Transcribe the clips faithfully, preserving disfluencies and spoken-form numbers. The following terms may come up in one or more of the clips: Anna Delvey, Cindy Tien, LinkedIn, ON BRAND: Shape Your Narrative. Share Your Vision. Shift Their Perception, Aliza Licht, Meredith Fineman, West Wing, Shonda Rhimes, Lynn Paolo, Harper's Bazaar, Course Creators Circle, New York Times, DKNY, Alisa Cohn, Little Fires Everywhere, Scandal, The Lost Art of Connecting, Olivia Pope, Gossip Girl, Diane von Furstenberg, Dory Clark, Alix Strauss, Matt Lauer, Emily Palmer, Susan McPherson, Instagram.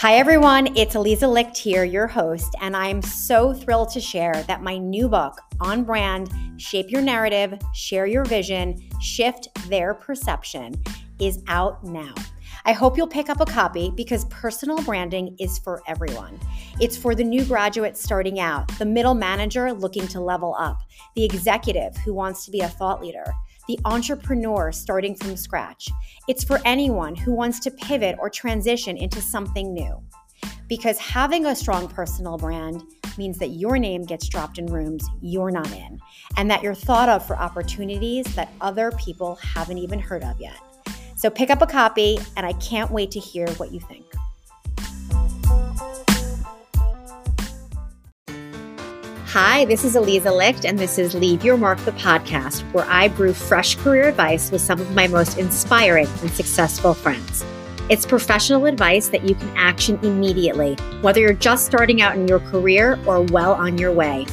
Hi everyone, it's Aliza Licht here, your host, and I'm so thrilled to share that my new book, On Brand, Shape Your Narrative, Share Your Vision, Shift Their Perception, is out now. I hope you'll pick up a copy because personal branding is for everyone. It's for the new graduate starting out, the middle manager looking to level up, the executive who wants to be a thought leader, the entrepreneur starting from scratch. It's for anyone who wants to pivot or transition into something new. Because having a strong personal brand means that your name gets dropped in rooms you're not in, and that you're thought of for opportunities that other people haven't even heard of yet. So pick up a copy, and I can't wait to hear what you think. Hi, this is Aliza Licht, and this is Leave Your Mark, the podcast, where I brew fresh career advice with some of my most inspiring and successful friends. It's professional advice that you can action immediately, whether you're just starting out in your career or well on your way.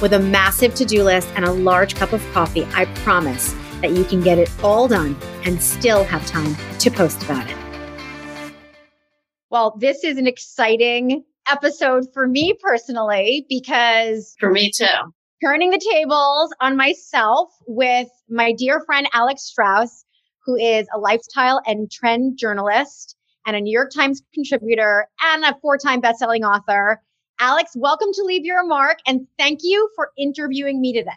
With a massive to-do list and a large cup of coffee, I promise that you can get it all done and still have time to post about it. Well, this is an exciting episode for me personally, because for me too, turning the tables on myself with my dear friend, Alix Strauss, who is a lifestyle and trend journalist and a New York Times contributor and a four-time bestselling author. Alix, welcome to Leave Your Mark, and thank you for interviewing me today.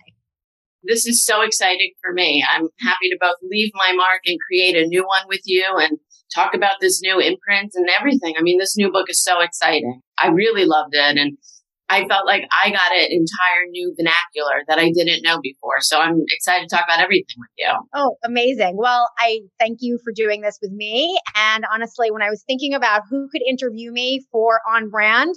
This is so exciting for me. I'm happy to both leave my mark and create a new one with you and talk about this new imprint and everything. I mean, this new book is so exciting. I really loved it. And I felt like I got an entire new vernacular that I didn't know before. So I'm excited to talk about everything with you. Oh, amazing. Well, I thank you for doing this with me. And honestly, when I was thinking about who could interview me for On Brand,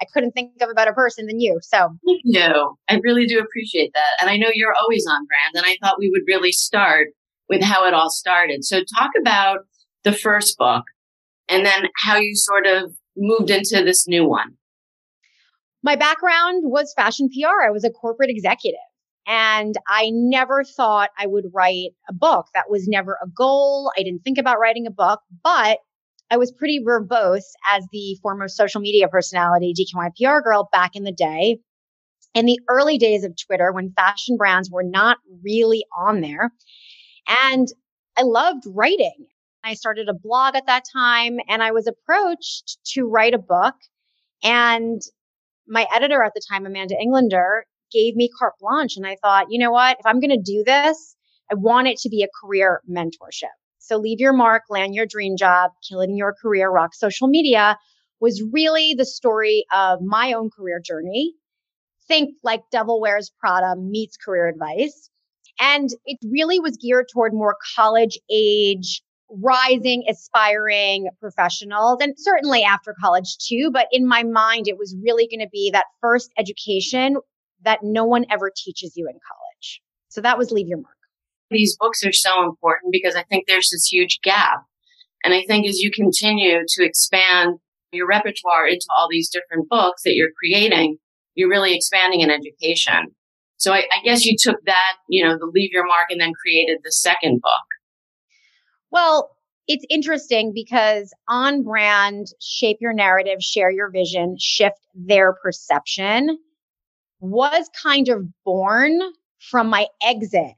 I couldn't think of a better person than you. So thank you. I really do appreciate that. And I know you're always on brand. And I thought we would really start with how it all started. So talk about the first book and then how you sort of moved into this new one. My background was fashion P R. I was a corporate executive. And I never thought I would write a book. That was never a goal. I didn't think about writing a book, but I was pretty verbose as the former social media personality, D K N Y P R girl, back in the day. In the early days of Twitter, when fashion brands were not really on there. And I loved writing. I started a blog at that time, and I was approached to write a book. And my editor at the time, Amanda Englander, gave me carte blanche. And I thought, you know what? If I'm going to do this, I want it to be a career mentorship. So Leave Your Mark, Land Your Dream Job, Kill It in Your Career, Rock Social Media was really the story of my own career journey. Think like Devil Wears Prada meets career advice. And it really was geared toward more college age, rising, aspiring professionals, and certainly after college too. But in my mind, it was really going to be that first education that no one ever teaches you in college. So that was Leave Your Mark. These books are so important because I think there's this huge gap. And I think as you continue to expand your repertoire into all these different books that you're creating, you're really expanding in education. So I, I guess you took that, you know, the Leave Your Mark and then created the second book. Well, it's interesting because On Brand, Shape Your Narrative, Share Your Vision, Shift Their Perception was kind of born from my exit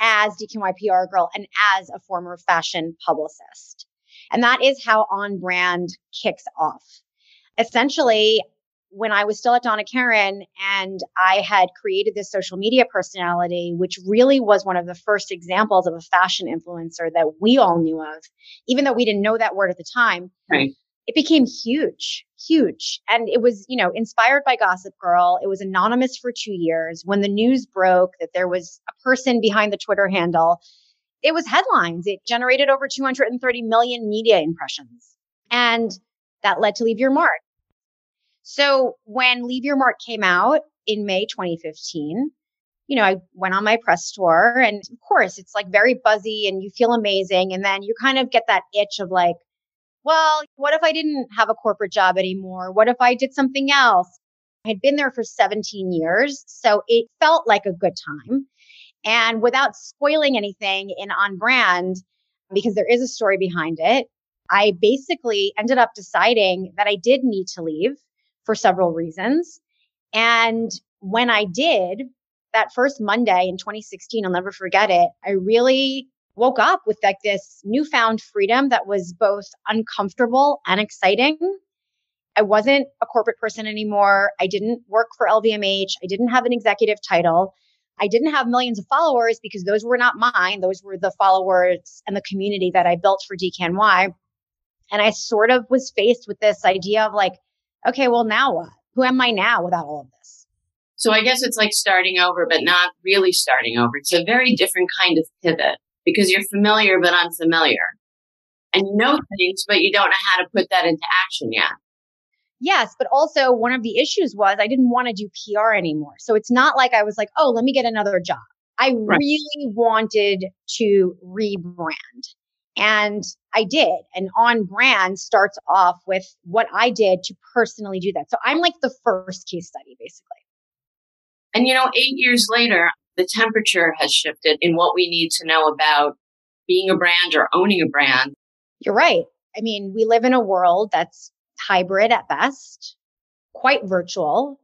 as D K N Y P R girl and as a former fashion publicist. And that is how On Brand kicks off. Essentially, when I was still at Donna Karan and I had created this social media personality, which really was one of the first examples of a fashion influencer that we all knew of, even though we didn't know that word at the time, right. It became huge, huge. And it was, you know, inspired by Gossip Girl. It was anonymous for two years. When the news broke that there was a person behind the Twitter handle, it was headlines. It generated over two hundred thirty million media impressions. And that led to Leave Your Mark. So when Leave Your Mark came out in May twenty fifteen, you know, I went on my press tour, and of course it's like very buzzy and you feel amazing. And then you kind of get that itch of like, well, what if I didn't have a corporate job anymore? What if I did something else? I had been there for seventeen years, so it felt like a good time. And without spoiling anything in On Brand, because there is a story behind it, I basically ended up deciding that I did need to leave for several reasons. And when I did, that first Monday in twenty sixteen, I'll never forget it, I really woke up with like this newfound freedom that was both uncomfortable and exciting. I wasn't a corporate person anymore. I didn't work for L V M H. I didn't have an executive title. I didn't have millions of followers because those were not mine. Those were the followers and the community that I built for D K N Y. And I sort of was faced with this idea of like, okay, well, now what? Who am I now without all of this? So I guess it's like starting over, but not really starting over. It's a very different kind of pivot because you're familiar, but unfamiliar. And you know things, but you don't know how to put that into action yet. Yes, but also one of the issues was I didn't want to do P R anymore. So it's not like I was like, oh, let me get another job. I right. really wanted to rebrand. And I did. And On Brand starts off with what I did to personally do that. So I'm like the first case study, basically. And, you know, eight years later, the temperature has shifted in what we need to know about being a brand or owning a brand. You're right. I mean, we live in a world that's hybrid at best, quite virtual.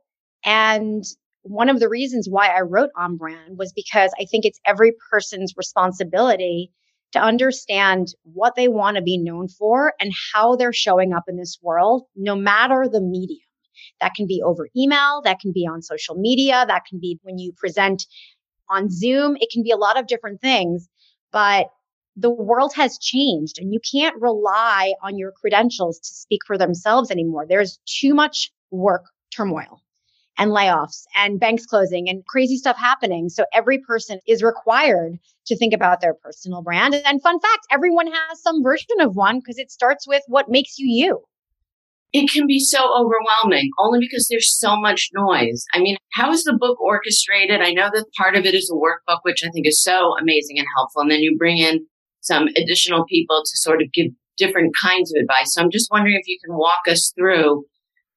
And one of the reasons why I wrote On Brand was because I think it's every person's responsibility to understand what they want to be known for and how they're showing up in this world, no matter the medium. That can be over email, that can be on social media, that can be when you present on Zoom. It can be a lot of different things, but the world has changed and you can't rely on your credentials to speak for themselves anymore. There's too much work turmoil and layoffs and banks closing and crazy stuff happening. So every person is required to think about their personal brand. And fun fact, everyone has some version of one because it starts with what makes you you. It can be so overwhelming only because there's so much noise. I mean, how is the book orchestrated? I know that part of it is a workbook, which I think is so amazing and helpful. And then you bring in some additional people to sort of give different kinds of advice. So I'm just wondering if you can walk us through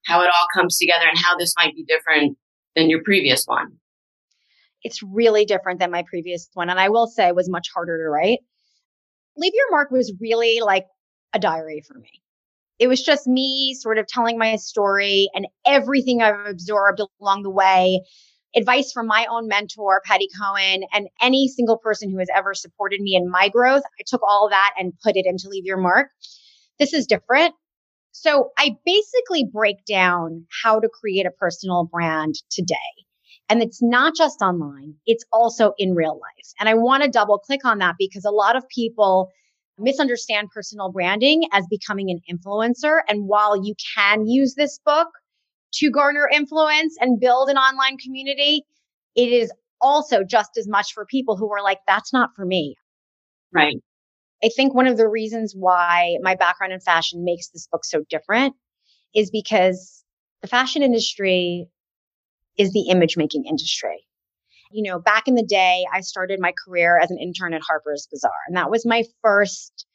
how it all comes together and how this might be different than your previous one. It's really different than my previous one. And I will say it was much harder to write. Leave Your Mark was really like a diary for me. It was just me sort of telling my story and everything I've absorbed along the way. Advice from my own mentor, Patty Cohen, and any single person who has ever supported me in my growth. I took all that and put it into Leave Your Mark. This is different. So I basically break down how to create a personal brand today. And it's not just online. It's also in real life. And I want to double click on that because a lot of people misunderstand personal branding as becoming an influencer. And while you can use this book to garner influence and build an online community, it is also just as much for people who are like, that's not for me. Right. I think one of the reasons why my background in fashion makes this book so different is because the fashion industry is the image making industry. You know, back in the day, I started my career as an intern at Harper's Bazaar, and that was my first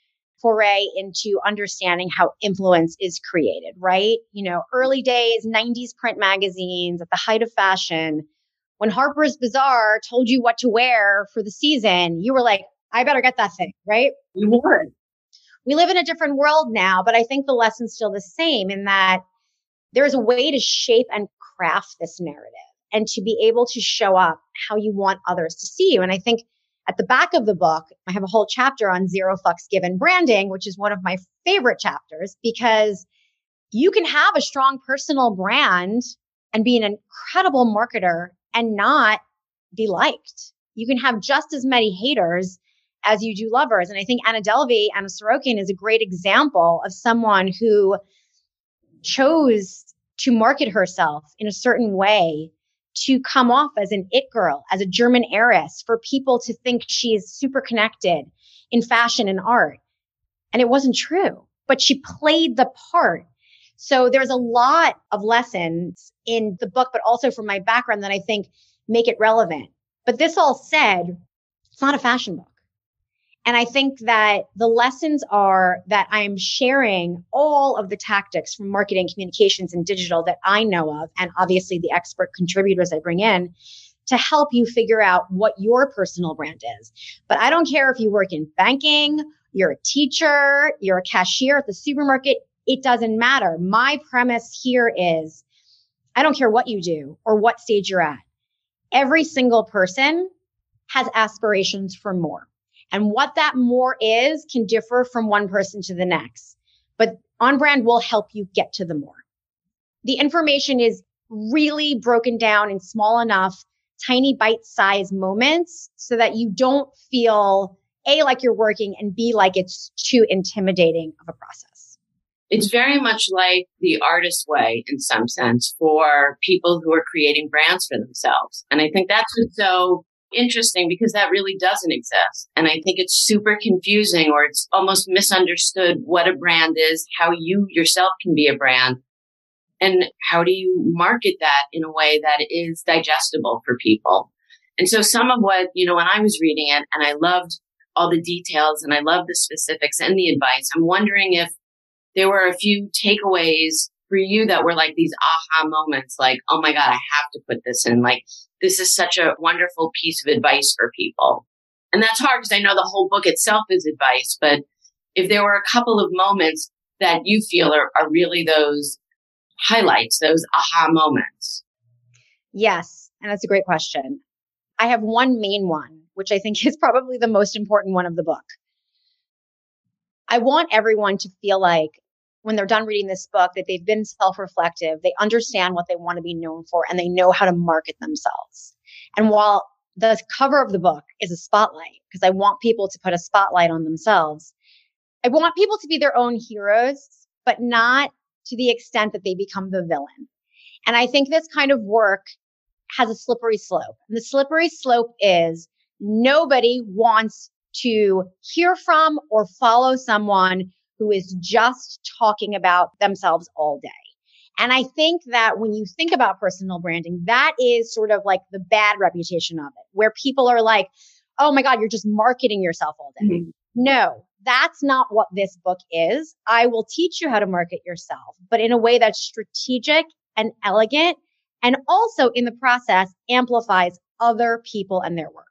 foray into understanding how influence is created, right? You know, early days, nineties print magazines at the height of fashion. When Harper's Bazaar told you what to wear for the season, you were like, I better get that thing, right? You would. We live in a different world now, but I think the lesson's still the same in that there's a way to shape and craft this narrative and to be able to show up how you want others to see you. And I think at the back of the book, I have a whole chapter on zero fucks given branding, which is one of my favorite chapters because you can have a strong personal brand and be an incredible marketer and not be liked. You can have just as many haters as you do lovers. And I think Anna Delvey, Anna Sorokin is a great example of someone who chose to market herself in a certain way to come off as an it girl, as a German heiress, for people to think she is super connected in fashion and art. And it wasn't true, but she played the part. So there's a lot of lessons in the book, but also from my background that I think make it relevant. But this all said, it's not a fashion book. And I think that the lessons are that I'm sharing all of the tactics from marketing, communications, and digital that I know of, and obviously the expert contributors I bring in to help you figure out what your personal brand is. But I don't care if you work in banking, you're a teacher, you're a cashier at the supermarket, it doesn't matter. My premise here is I don't care what you do or what stage you're at. Every single person has aspirations for more. And what that more is can differ from one person to the next. But On Brand will help you get to the more. The information is really broken down in small enough, tiny bite-sized moments so that you don't feel A, like you're working, and B, like it's too intimidating of a process. It's very much like the artist way in some sense for people who are creating brands for themselves. And I think that's what's so interesting, because that really doesn't exist. And I think it's super confusing, or it's almost misunderstood what a brand is, how you yourself can be a brand, and how do you market that in a way that is digestible for people. And so some of what, you know, when I was reading it and I loved all the details and I loved the specifics and the advice, I'm wondering if there were a few takeaways for you that were like these aha moments, like, oh my God, I have to put this in. Like, this is such a wonderful piece of advice for people. And that's hard because I know the whole book itself is advice, but if there were a couple of moments that you feel are, are really those highlights, those aha moments. Yes. And that's a great question. I have one main one, which I think is probably the most important one of the book. I want everyone to feel like when they're done reading this book, that they've been self-reflective, they understand what they want to be known for, and they know how to market themselves. And while the cover of the book is a spotlight, because I want people to put a spotlight on themselves, I want people to be their own heroes, but not to the extent that they become the villain. And I think this kind of work has a slippery slope. And the slippery slope is nobody wants to hear from or follow someone who is just talking about themselves all day. And I think that when you think about personal branding, that is sort of like the bad reputation of it, where people are like, oh my God, you're just marketing yourself all day. Mm-hmm. No, that's not what this book is. I will teach you how to market yourself, but in a way that's strategic and elegant, and also in the process amplifies other people and their work.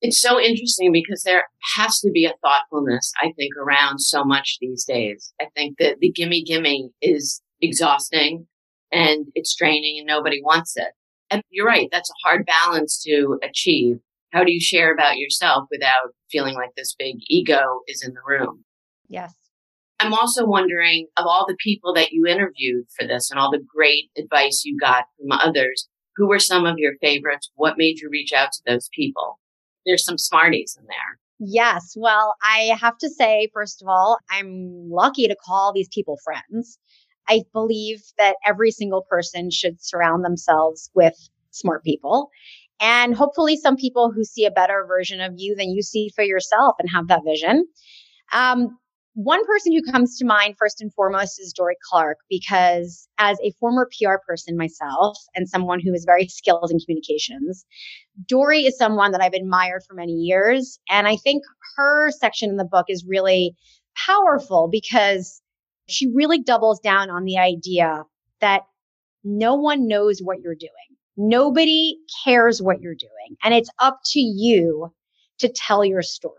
It's so interesting because there has to be a thoughtfulness, I think, around so much these days. I think that the gimme gimme is exhausting and it's draining and nobody wants it. And you're right. That's a hard balance to achieve. How do you share about yourself without feeling like this big ego is in the room? Yes. I'm also wondering, of all the people that you interviewed for this and all the great advice you got from others, who were some of your favorites? What made you reach out to those people? There's some smarties in there. Yes. Well, I have to say, first of all, I'm lucky to call these people friends. I believe that every single person should surround themselves with smart people, and hopefully some people who see a better version of you than you see for yourself and have that vision. Um, one person who comes to mind first and foremost is Dory Clark, because as a former P R person myself and someone who is very skilled in communications, Dory is someone that I've admired for many years. And I think her section in the book is really powerful because she really doubles down on the idea that no one knows what you're doing. Nobody cares what you're doing, and it's up to you to tell your story.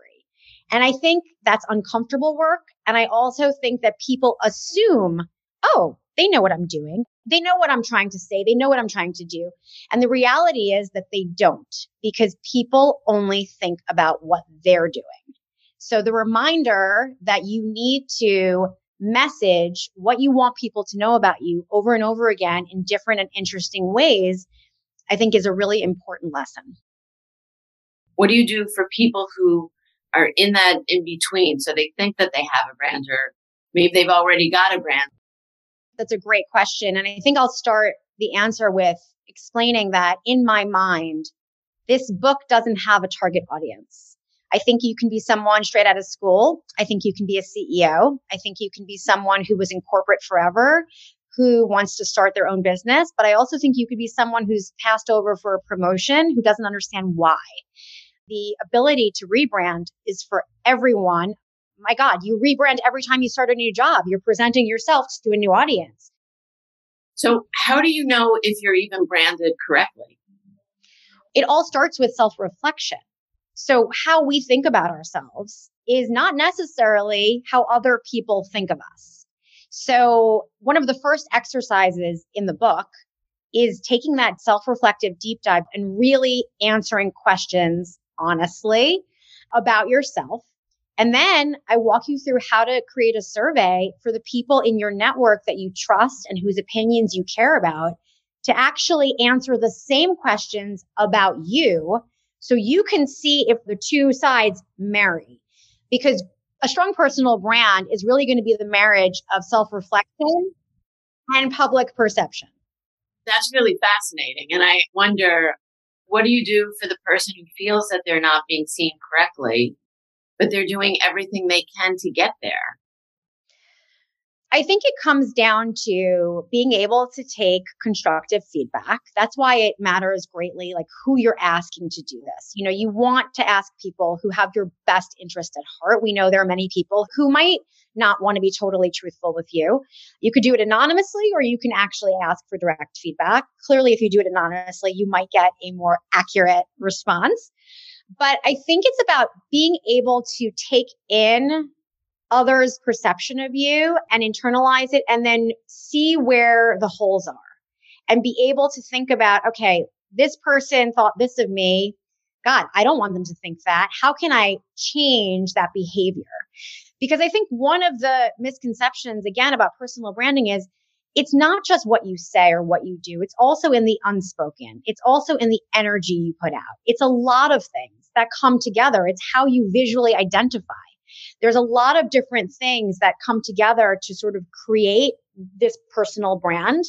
And I think that's uncomfortable work. And I also think that people assume, oh, they know what I'm doing. They know what I'm trying to say. They know what I'm trying to do. And the reality is that they don't, because people only think about what they're doing. So the reminder that you need to message what you want people to know about you over and over again in different and interesting ways, I think is a really important lesson. What do you do for people who are in that in between? So they think that they have a brand, or maybe they've already got a brand. That's a great question. And I think I'll start the answer with explaining that in my mind, this book doesn't have a target audience. I think you can be someone straight out of school. I think you can be a C E O. I think you can be someone who was in corporate forever, who wants to start their own business. But I also think you could be someone who's passed over for a promotion, who doesn't understand why. The ability to rebrand is for everyone. My God, you rebrand every time you start a new job. You're presenting yourself to a new audience. So how do you know if you're even branded correctly? It all starts with self-reflection. So how we think about ourselves is not necessarily how other people think of us. So one of the first exercises in the book is taking that self-reflective deep dive and really answering questions honestly about yourself. And then I walk you through how to create a survey for the people in your network that you trust and whose opinions you care about to actually answer the same questions about you so you can see if the two sides marry. Because a strong personal brand is really going to be the marriage of self-reflection and public perception. That's really fascinating. And I wonder, what do you do for the person who feels that they're not being seen correctly, but they're doing everything they can to get there? I think it comes down to being able to take constructive feedback. That's why it matters greatly, like who you're asking to do this. You know, you want to ask people who have your best interest at heart. We know there are many people who might not want to be totally truthful with you. You could do it anonymously, or you can actually ask for direct feedback. Clearly, if you do it anonymously, you might get a more accurate response. But I think it's about being able to take in others' perception of you and internalize it and then see where the holes are and be able to think about, okay, this person thought this of me. God, I don't want them to think that. How can I change that behavior? Because I think one of the misconceptions, again, about personal branding is it's not just what you say or what you do. It's also in the unspoken. It's also in the energy you put out. It's a lot of things that come together. It's how you visually identify. There's a lot of different things that come together to sort of create this personal brand.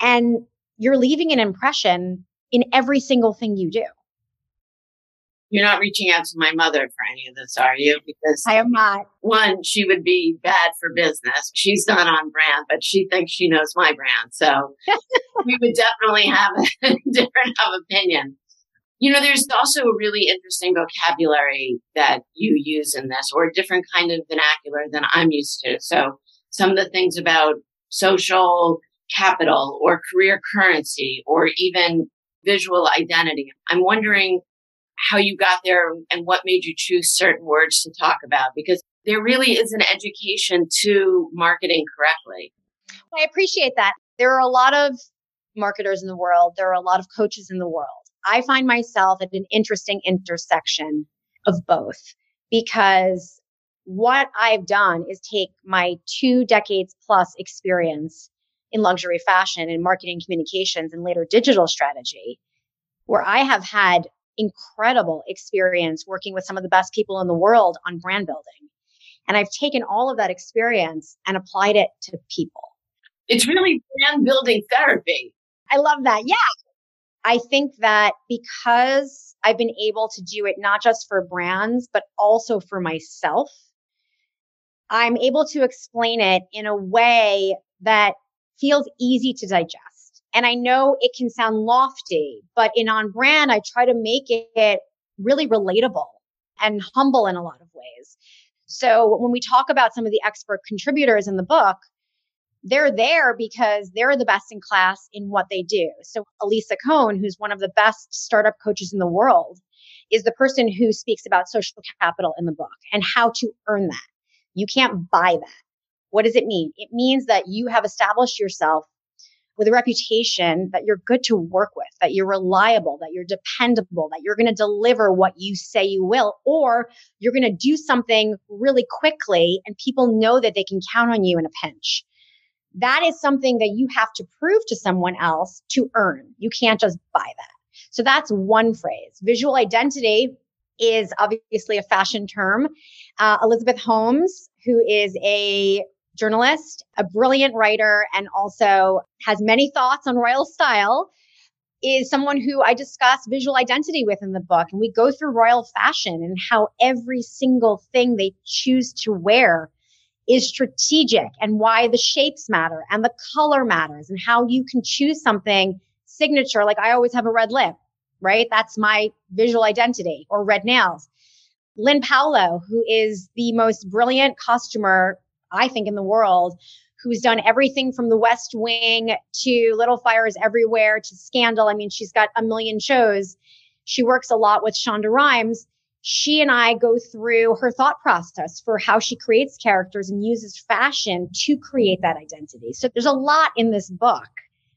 And you're leaving an impression in every single thing you do. You're not reaching out to my mother for any of this, are you? Because I am not. One, she would be bad for business. She's not on brand, but she thinks she knows my brand. So we would definitely have a different of opinion. You know, there's also a really interesting vocabulary that you use in this, or a different kind of vernacular than I'm used to. So some of the things about social capital or career currency or even visual identity. I'm wondering how you got there and what made you choose certain words to talk about, because there really is an education to marketing correctly. I appreciate that. There are a lot of marketers in the world. There are a lot of coaches in the world. I find myself at an interesting intersection of both, because what I've done is take my two decades plus experience in luxury fashion and marketing communications and later digital strategy, where I have had incredible experience working with some of the best people in the world on brand building. And I've taken all of that experience and applied it to people. It's really brand building therapy. I love that. Yeah. I think that because I've been able to do it not just for brands, but also for myself, I'm able to explain it in a way that feels easy to digest. And I know it can sound lofty, but in On Brand, I try to make it really relatable and humble in a lot of ways. So when we talk about some of the expert contributors in the book, they're there because they're the best in class in what they do. So Alisa Cohn, who's one of the best startup coaches in the world, is the person who speaks about social capital in the book and how to earn that. You can't buy that. What does it mean? It means that you have established yourself with a reputation that you're good to work with, that you're reliable, that you're dependable, that you're going to deliver what you say you will, or you're going to do something really quickly and people know that they can count on you in a pinch. That is something that you have to prove to someone else to earn. You can't just buy that. So that's one phrase. Visual identity is obviously a fashion term. Uh, Elizabeth Holmes, who is a journalist, a brilliant writer, and also has many thoughts on royal style, is someone who I discuss visual identity with in the book. And we go through royal fashion and how every single thing they choose to wear is strategic, and why the shapes matter and the color matters, and how you can choose something signature. Like I always have a red lip, right? That's my visual identity, or red nails. Lynn Paolo, who is the most brilliant costumer I think in the world, who's done everything from The West Wing to Little Fires Everywhere to Scandal. I mean, she's got a million shows. She works a lot with Shonda Rhimes. she and I go through her thought process for how she creates characters and uses fashion to create that identity. So there's a lot in this book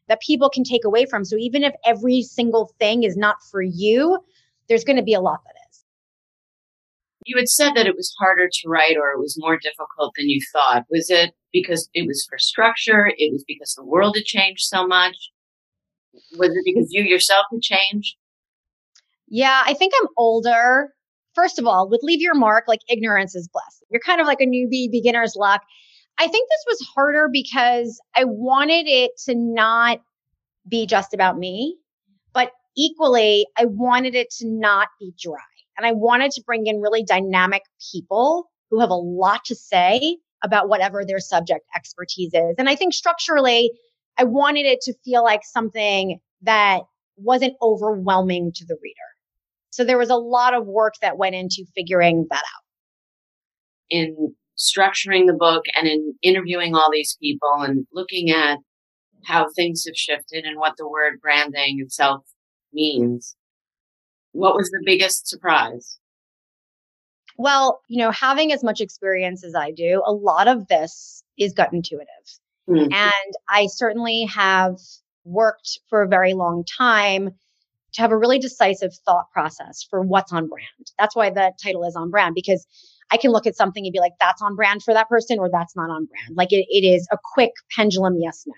that people can take away from. So even if every single thing is not for you, there's going to be a lot that is. You had said that it was harder to write, or it was more difficult than you thought. Was it because it was for structure? It was because the world had changed so much? Was it because you yourself had changed? Yeah, I think I'm older. First of all, with Leave Your Mark, like, ignorance is bliss. You're kind of like a newbie, beginner's luck. I think this was harder because I wanted it to not be just about me, but equally, I wanted it to not be dry. And I wanted to bring in really dynamic people who have a lot to say about whatever their subject expertise is. And I think structurally, I wanted it to feel like something that wasn't overwhelming to the reader. So there was a lot of work that went into figuring that out. In structuring the book and in interviewing all these people and looking at how things have shifted and what the word branding itself means, what was the biggest surprise? Well, you know, having as much experience as I do, a lot of this is gut intuitive. Mm-hmm. And I certainly have worked for a very long time to have a really decisive thought process for what's on brand. That's why the title is On Brand, because I can look at something and be like, that's on brand for that person, or that's not on brand. Like, it, it is a quick pendulum yes, no.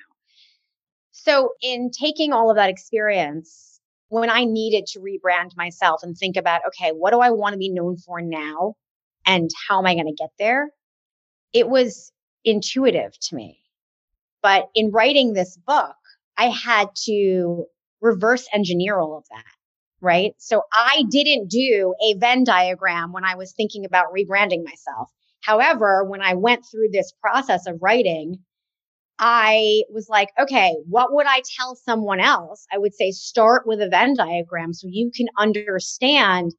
So in taking all of that experience, when I needed to rebrand myself and think about, okay, what do I want to be known for now? And how am I going to get there? It was intuitive to me. But in writing this book, I had to reverse engineer all of that, right? So I didn't do a Venn diagram when I was thinking about rebranding myself. However, when I went through this process of writing, I was like, okay, what would I tell someone else? I would say, start with a Venn diagram so you can understand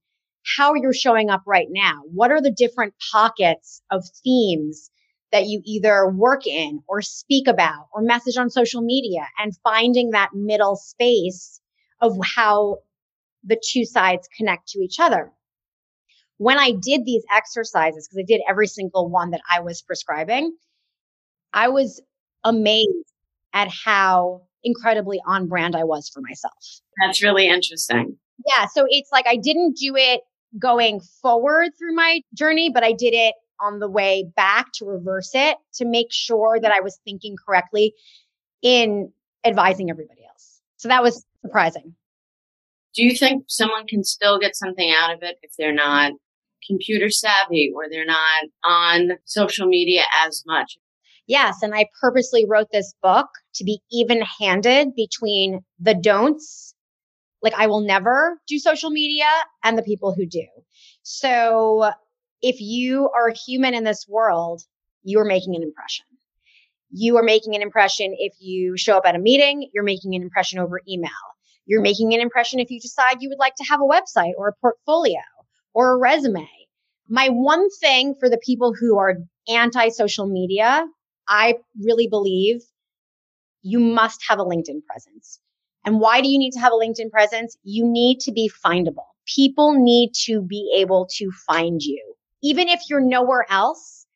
how you're showing up right now. What are the different pockets of themes that you either work in or speak about or message on social media, and finding that middle space of how the two sides connect to each other. When I did these exercises, because I did every single one that I was prescribing, I was amazed at how incredibly on brand I was for myself. That's really interesting. Yeah. So it's like I didn't do it going forward through my journey, but I did it on the way back to reverse it, to make sure that I was thinking correctly in advising everybody else. So that was surprising. Do you think someone can still get something out of it if they're not computer savvy or they're not on social media as much? Yes. And I purposely wrote this book to be even-handed between the don'ts, like I will never do social media, and the people who do. So if you are a human in this world, you are making an impression. You are making an impression if you show up at a meeting. You're making an impression over email. You're making an impression if you decide you would like to have a website or a portfolio or a resume. My one thing for the people who are anti-social media, I really believe you must have a LinkedIn presence. And why do you need to have a LinkedIn presence? You need to be findable. People need to be able to find you. Even if you're nowhere else,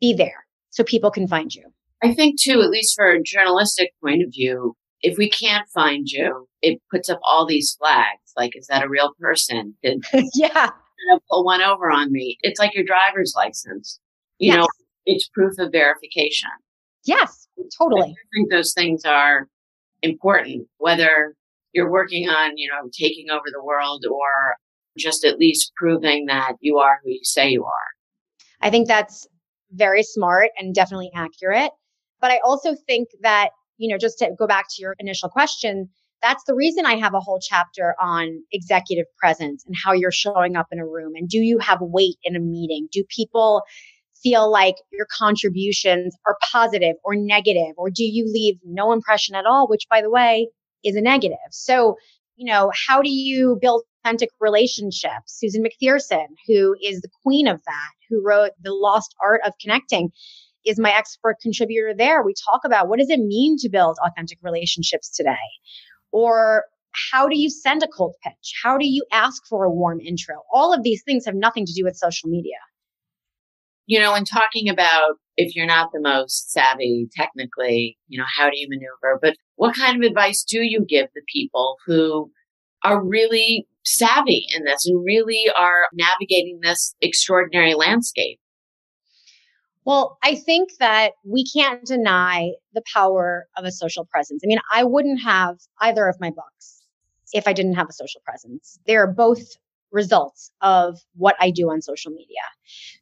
be there so people can find you. I think, too, at least for a journalistic point of view, if we can't find you, it puts up all these flags. Like, is that a real person? Did yeah. pull one over on me? It's like your driver's license. You yes. know, it's proof of verification. Yes, totally. I think those things are important, whether you're working on, you know, taking over the world or just at least proving that you are who you say you are. I think that's very smart and definitely accurate. But I also think that, you know, just to go back to your initial question, that's the reason I have a whole chapter on executive presence and how you're showing up in a room. And do you have weight in a meeting? Do people feel like your contributions are positive or negative? Or do you leave no impression at all, which, by the way, is a negative? So, you know, how do you build authentic relationships? Susan McPherson, who is the queen of that, who wrote The Lost Art of Connecting, is my expert contributor there. We talk about what does it mean to build authentic relationships today? Or how do you send a cold pitch? How do you ask for a warm intro? All of these things have nothing to do with social media. You know, in talking about if you're not the most savvy technically, you know, how do you maneuver? But what kind of advice do you give the people who are really savvy in this and really are navigating this extraordinary landscape? Well, I think that we can't deny the power of a social presence. I mean, I wouldn't have either of my books if I didn't have a social presence. They are both results of what I do on social media.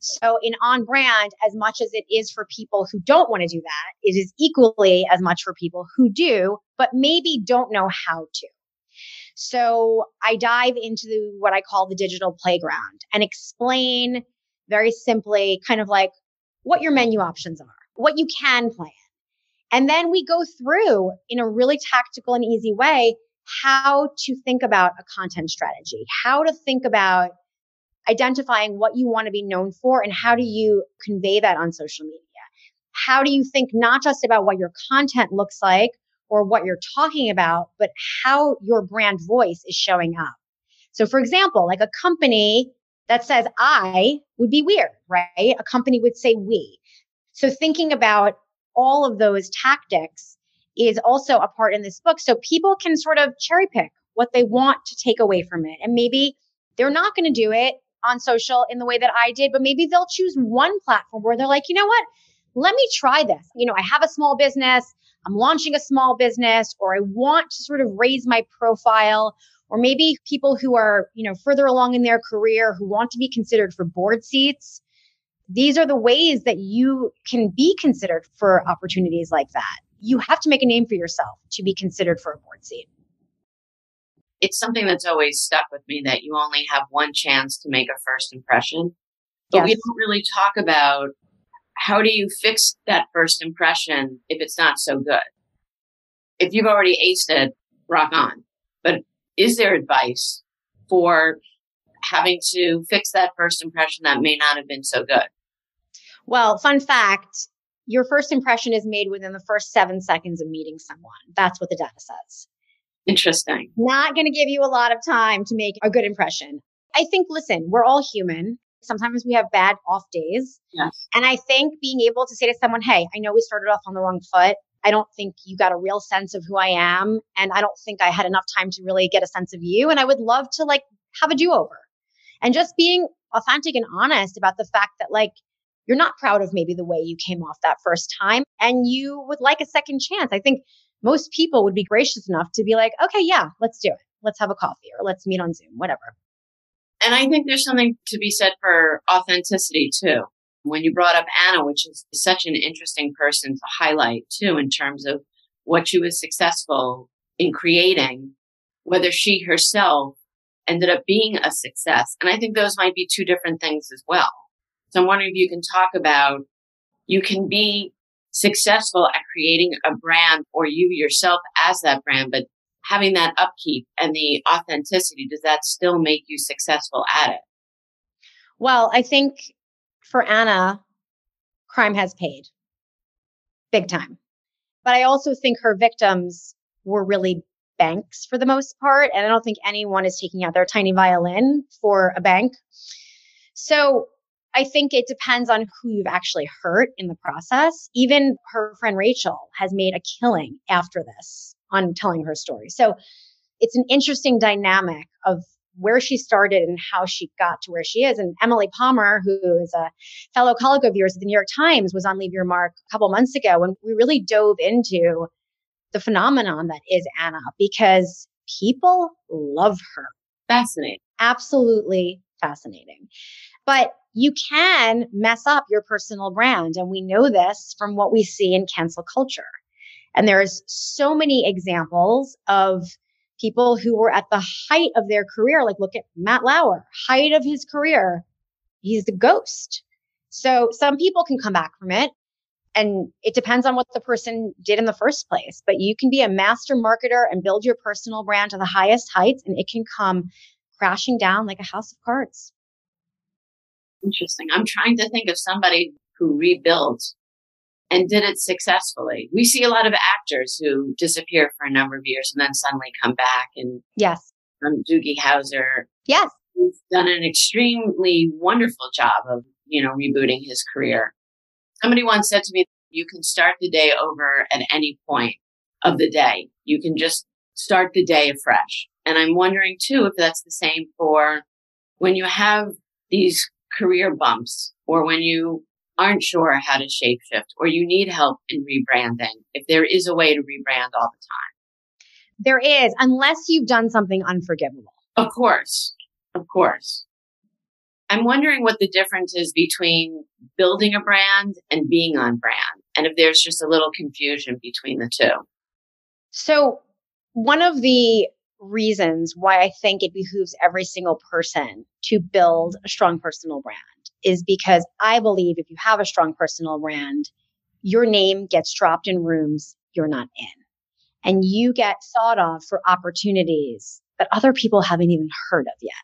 So in On Brand, as much as it is for people who don't want to do that, it is equally as much for people who do, but maybe don't know how to. So I dive into the, what I call the digital playground and explain very simply kind of like what your menu options are, what you can plan. And then we go through in a really tactical and easy way how to think about a content strategy, how to think about identifying what you want to be known for and how do you convey that on social media. How do you think not just about what your content looks like or what you're talking about, but how your brand voice is showing up. So for example, like a company that says I would be weird, right? A company would say we. So thinking about all of those tactics is also a part in this book. So people can sort of cherry pick what they want to take away from it. And maybe they're not going to do it on social in the way that I did, but maybe they'll choose one platform where they're like, you know what? Let me try this. You know, I have a small business. I'm launching a small business, or I want to sort of raise my profile. Or maybe people who are, you know, further along in their career who want to be considered for board seats. These are the ways that you can be considered for opportunities like that. You have to make a name for yourself to be considered for a board seat. It's something that's always stuck with me that you only have one chance to make a first impression. But yes. We don't really talk about how do you fix that first impression if it's not so good? If you've already aced it, rock on. But is there advice for having to fix that first impression that may not have been so good? Well, fun fact, your first impression is made within the first seven seconds of meeting someone. That's what the data says. Interesting. Not going to give you a lot of time to make a good impression. I think, listen, we're all human. Sometimes we have bad off days. Yes. And I think being able to say to someone, hey, I know we started off on the wrong foot. I don't think you got a real sense of who I am. And I don't think I had enough time to really get a sense of you. And I would love to like have a do-over. And just being authentic and honest about the fact that like, you're not proud of maybe the way you came off that first time and you would like a second chance. I think most people would be gracious enough to be like, okay, yeah, let's do it. Let's have a coffee or let's meet on Zoom, whatever. And I think there's something to be said for authenticity too. When you brought up Anna, which is such an interesting person to highlight too, in terms of what she was successful in creating, whether she herself ended up being a success. And I think those might be two different things as well. So I'm wondering if you can talk about, you can be successful at creating a brand or you yourself as that brand, but having that upkeep and the authenticity, does that still make you successful at it? Well, I think for Anna, crime has paid big time. But I also think her victims were really banks for the most part. And I don't think anyone is taking out their tiny violin for a bank. So I think it depends on who you've actually hurt in the process. Even her friend Rachel has made a killing after this on telling her story. So it's an interesting dynamic of where she started and how she got to where she is. And Emily Palmer, who is a fellow colleague of yours at the New York Times, was on Leave Your Mark a couple months ago. And we really dove into the phenomenon that is Anna because people love her. Fascinating. Absolutely fascinating. But you can mess up your personal brand. And we know this from what we see in cancel culture. And there is so many examples of people who were at the height of their career. Like look at Matt Lauer, height of his career. He's the ghost. So some people can come back from it. And it depends on what the person did in the first place. But you can be a master marketer and build your personal brand to the highest heights. And it can come crashing down like a house of cards. Interesting. I'm trying to think of somebody who rebuilt and did it successfully. We see a lot of actors who disappear for a number of years and then suddenly come back. And yes, um, Doogie Howser, yes, he's done an extremely wonderful job of, you know, rebooting his career. Somebody once said to me, you can start the day over at any point of the day. You can just start the day afresh. And I'm wondering, too, if that's the same for when you have these career bumps or when you aren't sure how to shapeshift or you need help in rebranding, if there is a way to rebrand all the time. There is, unless you've done something unforgivable. Of course. Of course. I'm wondering what the difference is between building a brand and being on brand, and if there's just a little confusion between the two. So one of the reasons why I think it behooves every single person to build a strong personal brand is because I believe if you have a strong personal brand, your name gets dropped in rooms you're not in, and you get thought of for opportunities that other people haven't even heard of yet.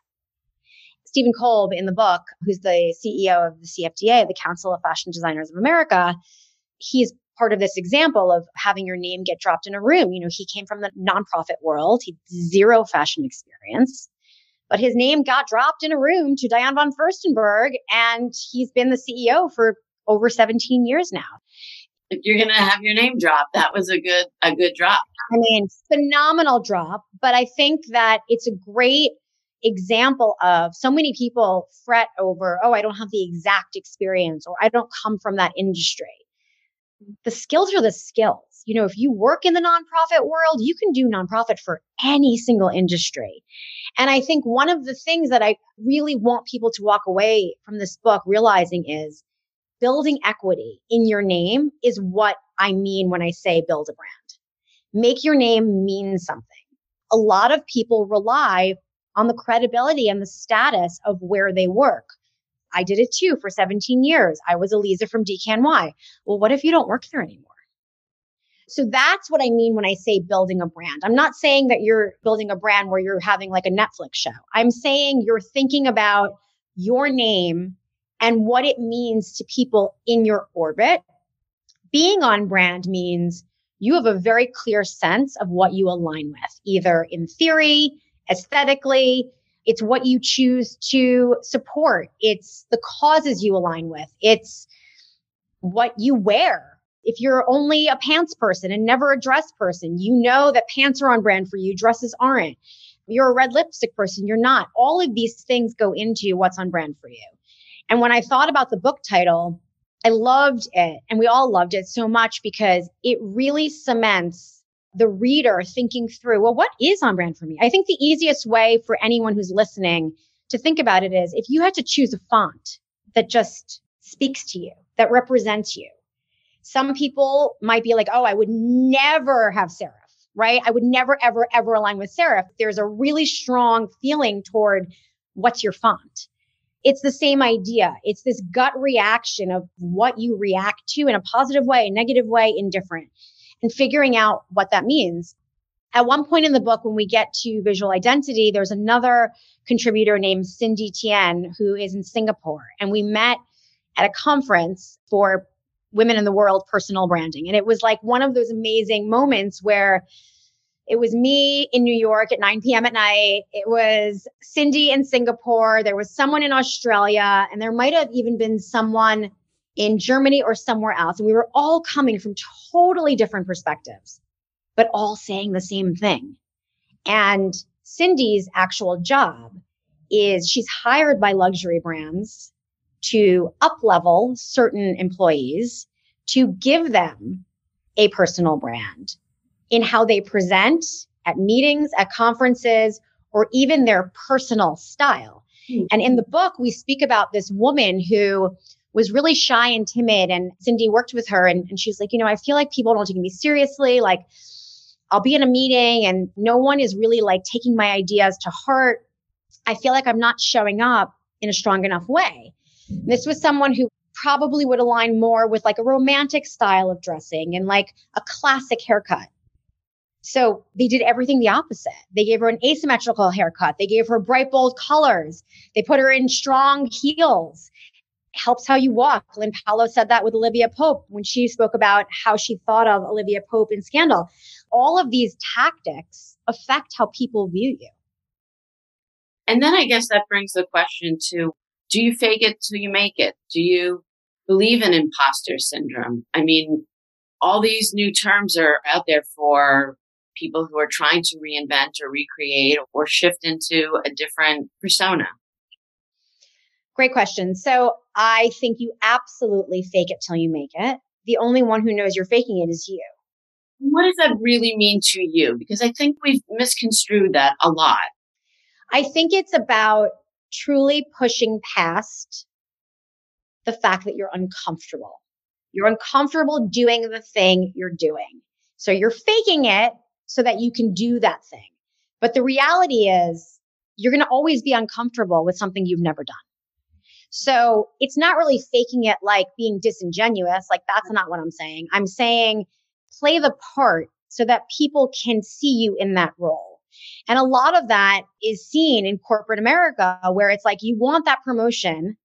Stephen Kolb in the book, who's the C E O of the C F D A, the Council of Fashion Designers of America, he's part of this example of having your name get dropped in a room. You know, he came from the nonprofit world. He had zero fashion experience, but his name got dropped in a room to Diane von Furstenberg, and he's been the C E O for over seventeen years now. If you're going to have your name dropped, that was a good, a good drop. I mean, phenomenal drop, but I think that it's a great example of so many people fret over, oh, I don't have the exact experience, or I don't come from that industry. The skills are the skills. You know, if you work in the nonprofit world, you can do nonprofit for any single industry. And I think one of the things that I really want people to walk away from this book realizing is building equity in your name is what I mean when I say build a brand. Make your name mean something. A lot of people rely on the credibility and the status of where they work. I did it too for seventeen years. I was Aliza from D K N Y. Well, what if you don't work there anymore? So that's what I mean when I say building a brand. I'm not saying that you're building a brand where you're having like a Netflix show. I'm saying you're thinking about your name and what it means to people in your orbit. Being on brand means you have a very clear sense of what you align with, either in theory, aesthetically, it's what you choose to support. It's the causes you align with. It's what you wear. If you're only a pants person and never a dress person, you know that pants are on brand for you, dresses aren't. You're a red lipstick person, you're not. All of these things go into what's on brand for you. And when I thought about the book title, I loved it, and we all loved it so much because it really cements the reader thinking through, well, what is on brand for me? I think the easiest way for anyone who's listening to think about it is if you had to choose a font that just speaks to you, that represents you. Some people might be like, oh, I would never have serif, right? I would never, ever, ever align with serif. There's a really strong feeling toward what's your font. It's the same idea. It's this gut reaction of what you react to in a positive way, a negative way, indifferent, and figuring out what that means. At one point in the book, when we get to visual identity, there's another contributor named Cindy Tien, who is in Singapore. And we met at a conference for Women in the World Personal Branding. And it was like one of those amazing moments where it was me in New York at nine p.m. at night. It was Cindy in Singapore. There was someone in Australia, and there might have even been someone in Germany or somewhere else. And we were all coming from totally different perspectives, but all saying the same thing. And Cindy's actual job is she's hired by luxury brands to up-level certain employees to give them a personal brand in how they present at meetings, at conferences, or even their personal style. Mm-hmm. And in the book, we speak about this woman who was really shy and timid. And Cindy worked with her and, and she's like, you know, I feel like people don't take me seriously. Like, I'll be in a meeting and no one is really like taking my ideas to heart. I feel like I'm not showing up in a strong enough way. Mm-hmm. This was someone who probably would align more with like a romantic style of dressing and like a classic haircut. So they did everything the opposite. They gave her an asymmetrical haircut. They gave her bright, bold colors. They put her in strong heels. helps how you walk. Lynn Paolo said that with Olivia Pope when she spoke about how she thought of Olivia Pope in Scandal. All of these tactics affect how people view you. And then I guess that brings the question to, do you fake it till you make it? Do you believe in imposter syndrome? I mean, all these new terms are out there for people who are trying to reinvent or recreate or shift into a different persona. Great question. So I think you absolutely fake it till you make it. The only one who knows you're faking it is you. What does that really mean to you? Because I think we've misconstrued that a lot. I think it's about truly pushing past the fact that you're uncomfortable. You're uncomfortable doing the thing you're doing. So you're faking it so that you can do that thing. But the reality is you're going to always be uncomfortable with something you've never done. So it's not really faking it like being disingenuous. Like, that's not what I'm saying. I'm saying play the part so that people can see you in that role. And a lot of that is seen in corporate America, where it's like you want that promotion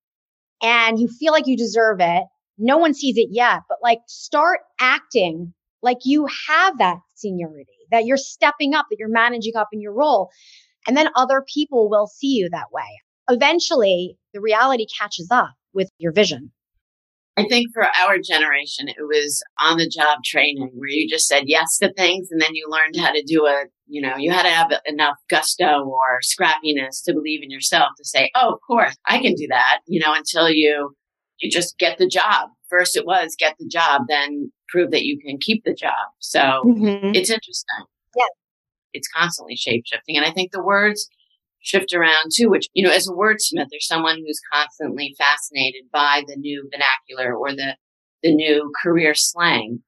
and you feel like you deserve it. No one sees it yet, but like start acting like you have that seniority, that you're stepping up, that you're managing up in your role. And then other people will see you that way. Eventually, the reality catches up with your vision. I think for our generation, it was on the job training where you just said yes to things and then you learned how to do a, you know, you had to have enough gusto or scrappiness to believe in yourself to say, oh, of course, I can do that, you know, until you, you just get the job. First it was get the job, then prove that you can keep the job. So mm-hmm. It's interesting. Yeah. It's constantly shape-shifting. And I think the words shift around too, which, you know, as a wordsmith or someone who's constantly fascinated by the new vernacular or the, the new career slang,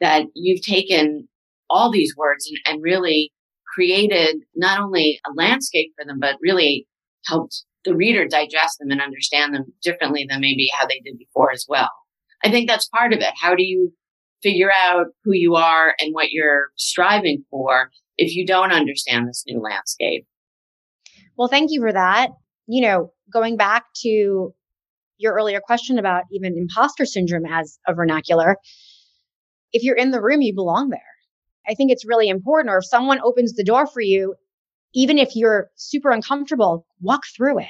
that you've taken all these words and, and really created not only a landscape for them, but really helped the reader digest them and understand them differently than maybe how they did before as well. I think that's part of it. How do you figure out who you are and what you're striving for if you don't understand this new landscape? Well, thank you for that. You know, going back to your earlier question about even imposter syndrome as a vernacular, if you're in the room, you belong there. I think it's really important. Or if someone opens the door for you, even if you're super uncomfortable, walk through it.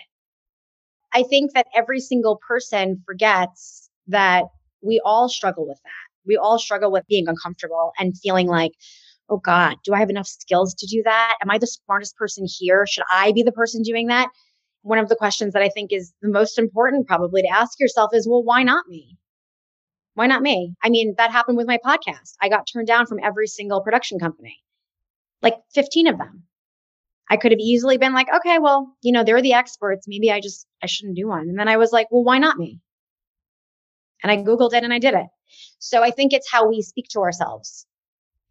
I think that every single person forgets that we all struggle with that. We all struggle with being uncomfortable and feeling like, oh God, do I have enough skills to do that? Am I the smartest person here? Should I be the person doing that? One of the questions that I think is the most important probably to ask yourself is, well, why not me? Why not me? I mean, that happened with my podcast. I got turned down from every single production company, like fifteen of them. I could have easily been like, okay, well, you know, they're the experts. Maybe I just, I shouldn't do one. And then I was like, well, why not me? And I Googled it and I did it. So I think it's how we speak to ourselves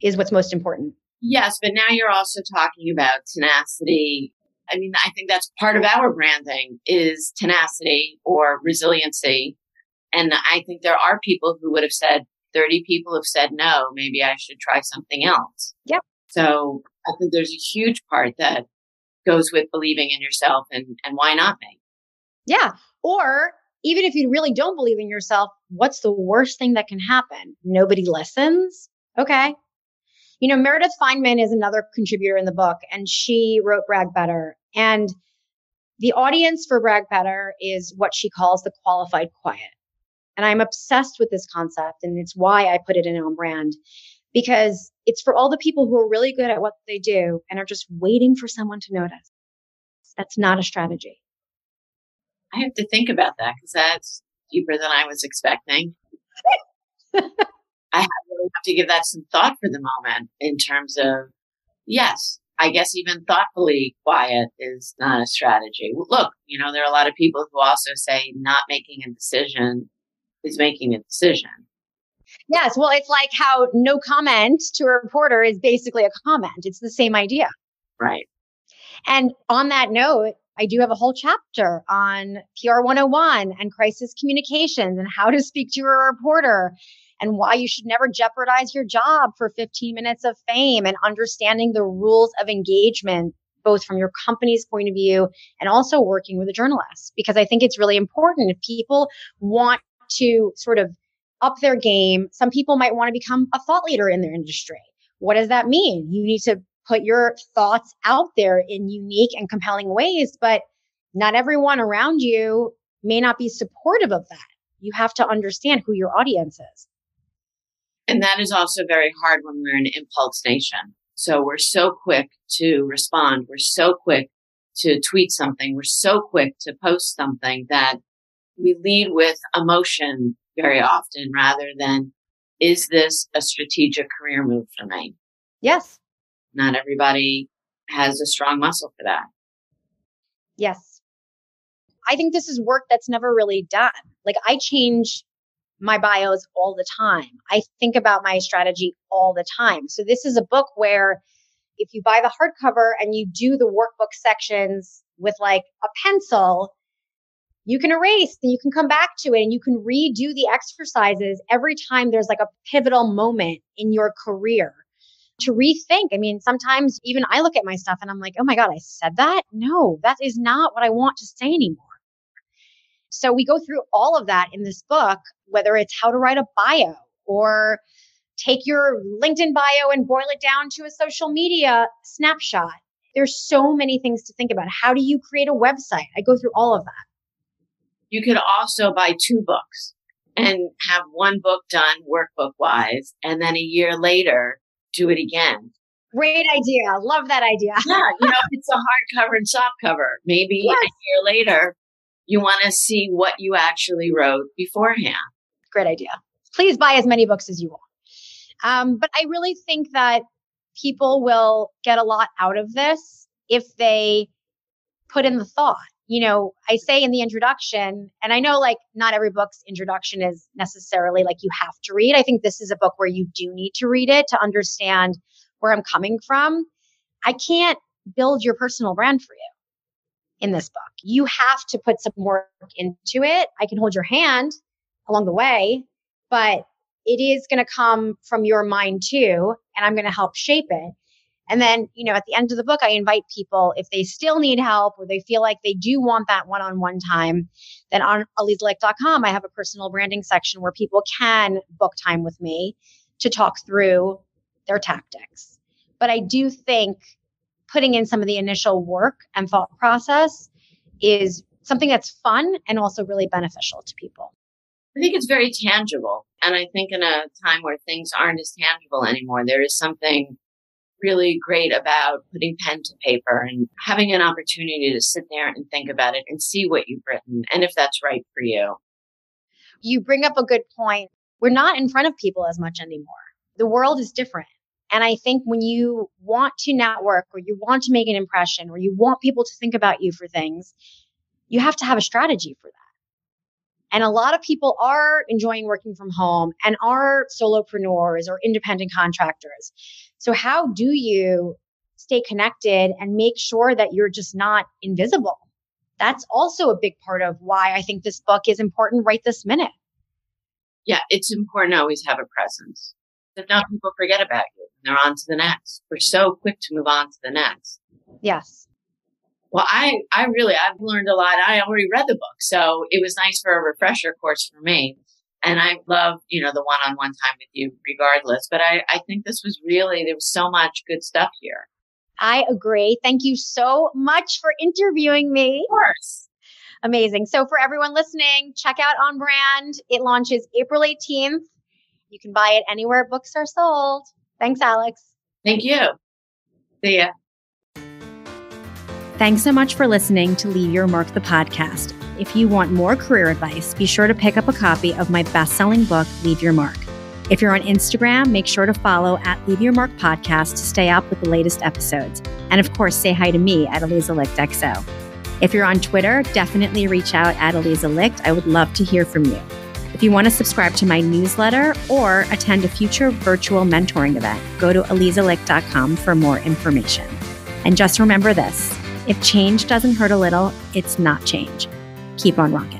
is what's most important. Yes, but now you're also talking about tenacity. I mean, I think that's part of our branding is tenacity or resiliency. And I think there are people who would have said, thirty people have said, no, maybe I should try something else. Yep. So I think there's a huge part that goes with believing in yourself and, and why not me? Yeah. Or even if you really don't believe in yourself, what's the worst thing that can happen? Nobody listens. Okay. You know, Meredith Fineman is another contributor in the book, and she wrote Brag Better. And the audience for Brag Better is what she calls the qualified quiet. And I'm obsessed with this concept, and it's why I put it in On Brand, because it's for all the people who are really good at what they do and are just waiting for someone to notice. That's not a strategy. I have to think about that because that's deeper than I was expecting. I really have to give that some thought for the moment in terms of, yes, I guess even thoughtfully quiet is not a strategy. Look, you know, there are a lot of people who also say not making a decision is making a decision. Yes. Well, it's like how no comment to a reporter is basically a comment. It's the same idea. Right. And on that note, I do have a whole chapter on P R one oh one and crisis communications and how to speak to a reporter and why you should never jeopardize your job for fifteen minutes of fame and understanding the rules of engagement both from your company's point of view and also working with a journalist, because I think it's really important. If people want to sort of up their game, some people might want to become a thought leader in their industry. What does that mean? You need to put your thoughts out there in unique and compelling ways, but not everyone around you may not be supportive of that. You have to understand who your audience is. And that is also very hard when we're an impulse nation. So we're so quick to respond. We're so quick to tweet something. We're so quick to post something that we lead with emotion very often rather than, is this a strategic career move for me? Yes. Not everybody has a strong muscle for that. Yes. I think this is work that's never really done. Like, I change my bios all the time. I think about my strategy all the time. So this is a book where if you buy the hardcover and you do the workbook sections with like a pencil, you can erase and you can come back to it and you can redo the exercises every time there's like a pivotal moment in your career to rethink. I mean, sometimes even I look at my stuff and I'm like, oh my God, I said that? No, that is not what I want to say anymore. So we go through all of that in this book, whether it's how to write a bio or take your LinkedIn bio and boil it down to a social media snapshot. There's so many things to think about. How do you create a website? I go through all of that. You could also buy two books and have one book done workbook-wise, and then a year later, do it again. Great idea. Love that idea. Yeah, you know, it's a hardcover and softcover. Maybe yes. a year later, you want to see what you actually wrote beforehand. Great idea. Please buy as many books as you want. Um, but I really think that people will get a lot out of this if they put in the thought. You know, I say in the introduction, and I know like not every book's introduction is necessarily like you have to read. I think this is a book where you do need to read it to understand where I'm coming from. I can't build your personal brand for you in this book. You have to put some work into it. I can hold your hand along the way, but it is going to come from your mind too. And I'm going to help shape it. And then, you know, at the end of the book, I invite people, if they still need help or they feel like they do want that one-on-one time, then on aliza licht dot com, I have a personal branding section where people can book time with me to talk through their tactics. But I do think putting in some of the initial work and thought process is something that's fun and also really beneficial to people. I think it's very tangible. And I think in a time where things aren't as tangible anymore, there is something really great about putting pen to paper and having an opportunity to sit there and think about it and see what you've written and if that's right for you. You bring up a good point. We're not in front of people as much anymore. The world is different. And I think when you want to network or you want to make an impression or you want people to think about you for things, you have to have a strategy for that. And a lot of people are enjoying working from home and are solopreneurs or independent contractors. So how do you stay connected and make sure that you're just not invisible? That's also a big part of why I think this book is important right this minute. Yeah, it's important to always have a presence. If not, people forget about you. They're on to the next. We're so quick to move on to the next. Yes. Well, I, I really, I've learned a lot. I already read the book, so it was nice for a refresher course for me. And I love, you know, the one-on-one time with you regardless. But I, I think this was really, there was so much good stuff here. I agree. Thank you so much for interviewing me. Of course. Amazing. So for everyone listening, check out On Brand. It launches April eighteenth. You can buy it anywhere books are sold. Thanks, Alix. Thank you. See ya. Thanks so much for listening to Leave Your Mark, the podcast. If you want more career advice, be sure to pick up a copy of my best-selling book, Leave Your Mark. If you're on Instagram, make sure to follow at Leave Your Mark Podcast to stay up with the latest episodes. And of course, say hi to me at Aliza Licht X O. If you're on Twitter, definitely reach out at Aliza Licht. I would love to hear from you. If you want to subscribe to my newsletter or attend a future virtual mentoring event, go to aliza licht dot com for more information. And just remember this, if change doesn't hurt a little, it's not change. Keep on rocking.